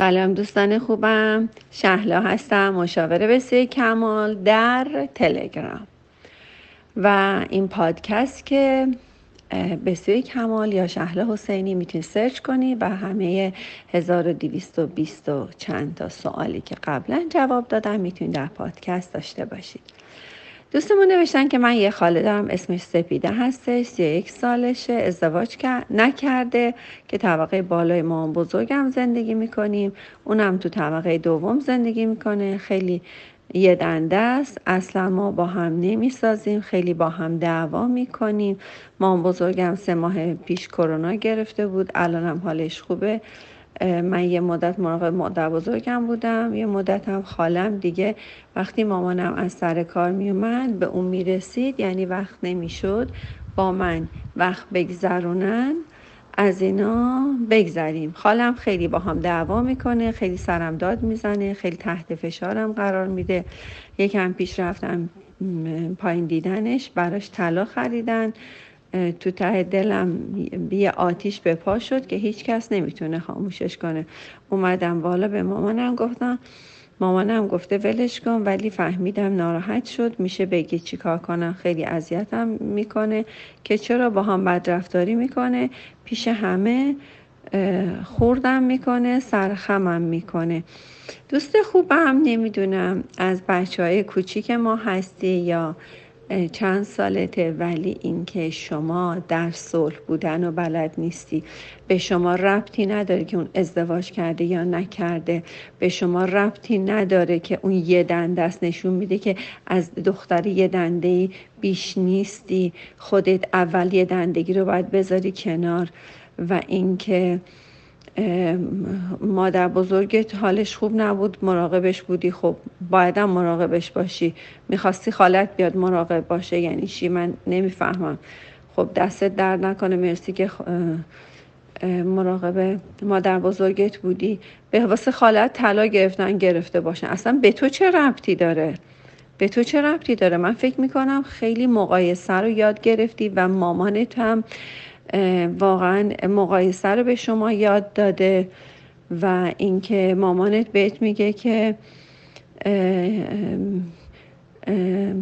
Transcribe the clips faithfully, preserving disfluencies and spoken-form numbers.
سلام دوستان خوبم، شهلا هستم، مشاوره بسیار کمال در تلگرام و این پادکست که بسیار کمال یا شهلا حسینی میتونی سرچ کنی و همه هزار و دویست و بیست و چند تا سوالی که قبلا جواب دادم میتونی در پادکست داشته باشید. دوستمون نوشتن که من یه خاله دارم اسمش سپیده هستش، سی و یک سالشه، ازدواج نکرده، که طبقه بالای ما هم بزرگم زندگی میکنیم، اونم تو طبقه دوم زندگی میکنه، خیلی یه دنده است، اصلا ما با هم نمیسازیم، خیلی با هم دعوا میکنیم. مام بزرگم سه ماه پیش کرونا گرفته بود، الانم حالش خوبه. من یه مدت مراقب مادر بزرگم بودم، یه مدت هم خالم دیگه وقتی مامانم از سر کار می اومد به اون می رسید، یعنی وقت نمی شد با من وقت بگذرونن، از اینا بگذریم. خالم خیلی با هم دعوا میکنه، خیلی سرم داد میزنه، خیلی تحت فشارم قرار میده. یکم پیش رفتم پایین دیدنش، براش طلا خریدن، تو ته دلم یه آتیش به پا شد که هیچ کس نمیتونه خاموشش کنه. اومدم بالا به مامانم گفتم، مامانم گفته ولش کن، ولی فهمیدم ناراحت شد، میشه بگی چیکار کنم، خیلی اذیتم میکنه که چرا با هم بدرفتاری میکنه، پیش همه خوردم میکنه، سرخمم میکنه. دوست خوبم، نمیدونم از بچه های کوچیک ما هستی یا چند سالته، ولی اینکه شما در صلح بودن و بلد نیستی به شما ربطی نداره که اون ازدواج کرده یا نکرده، به شما ربطی نداره که اون یه دنده است، نشون میده که از دختری یه دنده بیش نیستی، خودت اول یه دندگی رو باید بذاری کنار. و اینکه مادر بزرگت حالش خوب نبود، مراقبش بودی، خب بایدم مراقبش باشی، میخواستی خالت بیاد مراقب باشه، یعنی چی؟ من نمیفهمم. خب دستت درد نکنه، مرسی که مراقب مادر بزرگت بودی. به واسه خالت طلا گرفتن گرفته باشن، اصلا به تو چه ربطی داره؟ به تو چه ربطی داره؟ من فکر میکنم خیلی مقایسه رو یاد گرفتی و مامانت هم واقعا مقایسه رو به شما یاد داده. و اینکه مامانت بهت میگه که اه اه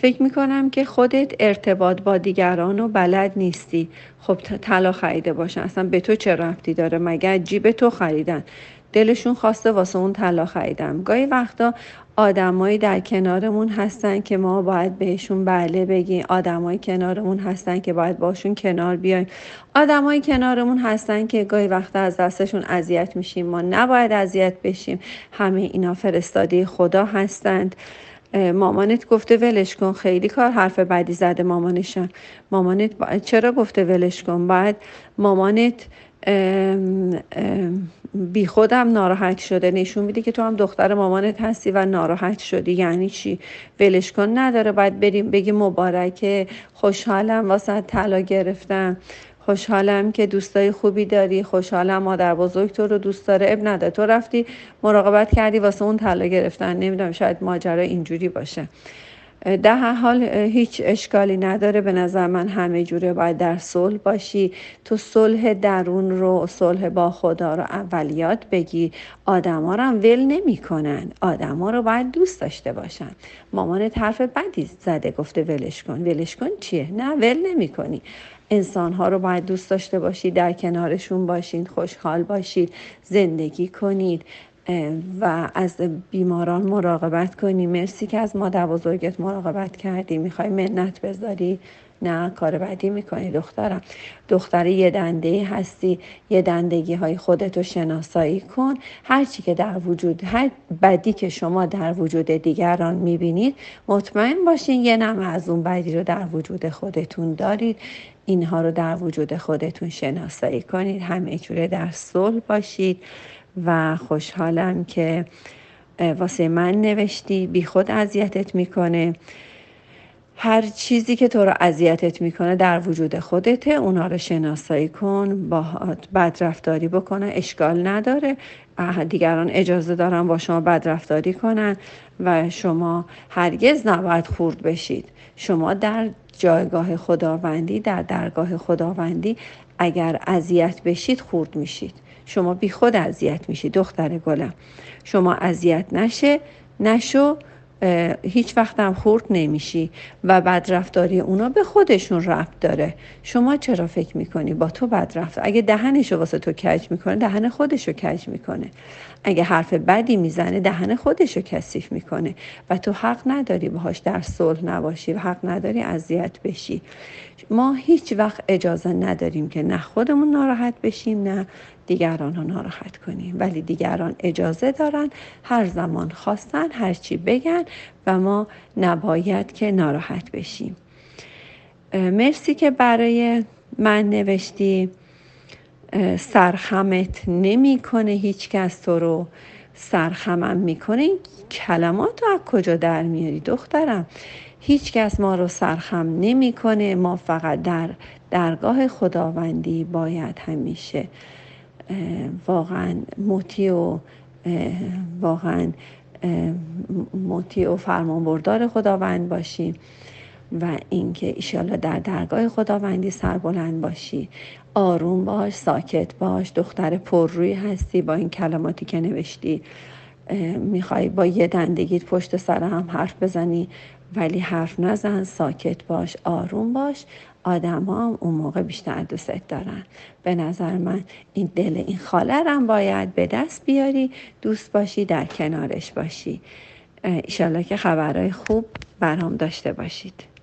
فکر میکنم که خودت ارتباط با دیگران و بلد نیستی، خب طلا خریده باشن، اصلا به تو چه ربطی داره؟ مگر جیب تو خریدن، دلشون خواسته واسه اون طلا خریدن. گاهی وقتا آدمایی در کنارمون هستن که ما باید بهشون بله بگیم، آدمای کنارمون هستن که باید باشون کنار بیایم، آدمای کنارمون هستن که گاهی وقتا از دستشون اذیت میشیم، ما نباید اذیت بشیم. همه اینا فرستاده خدا هستند. مامانت گفته ولش کن، خیلی کار حرف بدی زده مامانشان. مامانت با... چرا گفته ولش کن؟ باید مامانت ام ام بی خودم ناراحت شده، نشون میده که تو هم دختر مامانت هستی و ناراحت شدی، یعنی چی؟ ولش کن نداره، باید بریم بگی مبارکه، خوشحالم واسه طلا گرفتم، خوشحالم که دوستای خوبی داری، خوشحالم مادر بزرگ تو رو دوست داره، اب نده تو رفتی مراقبت کردی واسه اون طلا گرفتن. نمیدونم، شاید ماجرا اینجوری باشه. در هر حال هیچ اشکالی نداره، به نظر من همه جوره باید در صلح باشی. تو صلح درون رو، صلح با خدا رو اول یاد بگی. آدم ها رو هم ول نمی کنن، آدم ها رو باید دوست داشته باشن. مامانت حرف بدی زده گفته ولش کن، ولش کن چیه؟ نه، ول نمی کنی. انسان ها رو باید دوست داشته باشی، در کنارشون باشین، خوشحال باشید، زندگی کنید و از بیماران مراقبت کنی. مرسی که از مادر بزرگت مراقبت کردی، میخوای منت بذاری؟ نه، کار بدی میکنی دخترم. دختری یه دندهی هستی، یه دندگی های خودتو شناسایی کن. هرچی که در وجود، هر بدی که شما در وجود دیگران میبینید، مطمئن باشین یه نمه از اون بدی رو در وجود خودتون دارید. اینها رو در وجود خودتون شناسایی کنید، همه جوره در صلح باشید. و خوشحالم که واسه من نوشتی، بی خود اذیتت میکنه. هر چیزی که تو رو اذیتت میکنه در وجود خودته، اونا رو شناسایی کن، با بدرفتاری بکنه اشکال نداره، دیگران اجازه دارن با شما بدرفتاری کنن و شما هرگز نباید خورد بشید. شما در جایگاه خداوندی، در درگاه خداوندی اگر اذیت بشید خورد میشید. شما بی خود اذیت میشی دختر گلم. شما اذیت نشه نشو، هیچ وقت هم خورد نمیشی و بدرفتاری اونا به خودشون ربط داره. شما چرا فکر میکنی با تو بدرفت؟ اگه دهنشو واسه تو کج میکنه، دهن خودشو کج میکنه. اگه حرف بدی میزنه، دهن خودشو کثیف میکنه و تو حق نداری باهاش در صلح نباشی و حق نداری اذیت بشی. ما هیچ وقت اجازه نداریم که نه خودمون ناراحت بشیم نه دیگران رو ناراحت کنیم، ولی دیگران اجازه دارن هر زمان خواستن هر چی بگن و ما نباید که ناراحت بشیم. مرسی که برای من نوشتی. سرخمت نمیکنه هیچ کس تو رو، سرخمم میکنه. این کلمات رو از کجا در میاری دخترم؟ هیچ کس ما رو سرخم نمیکنه، ما فقط در درگاه خداوندی باید همیشه واقعا مطیع و واقعا مطیع و فرمانبردار خداوند باشی و اینکه انشالله در درگاه خداوندی سربلند باشی. آروم باش، ساکت باش، دختر پر روی هستی. با این کلماتی که نوشتی میخوای با یه دندگیت پشت سر هم حرف بزنی، ولی حرف نزن، ساکت باش، آروم باش. آدم ها هم اون موقع بیشتر دوست دارن. به نظر من این دل این خاله رو باید به دست بیاری، دوست باشی، در کنارش باشی. انشالله که خبرهای خوب برام داشته باشید.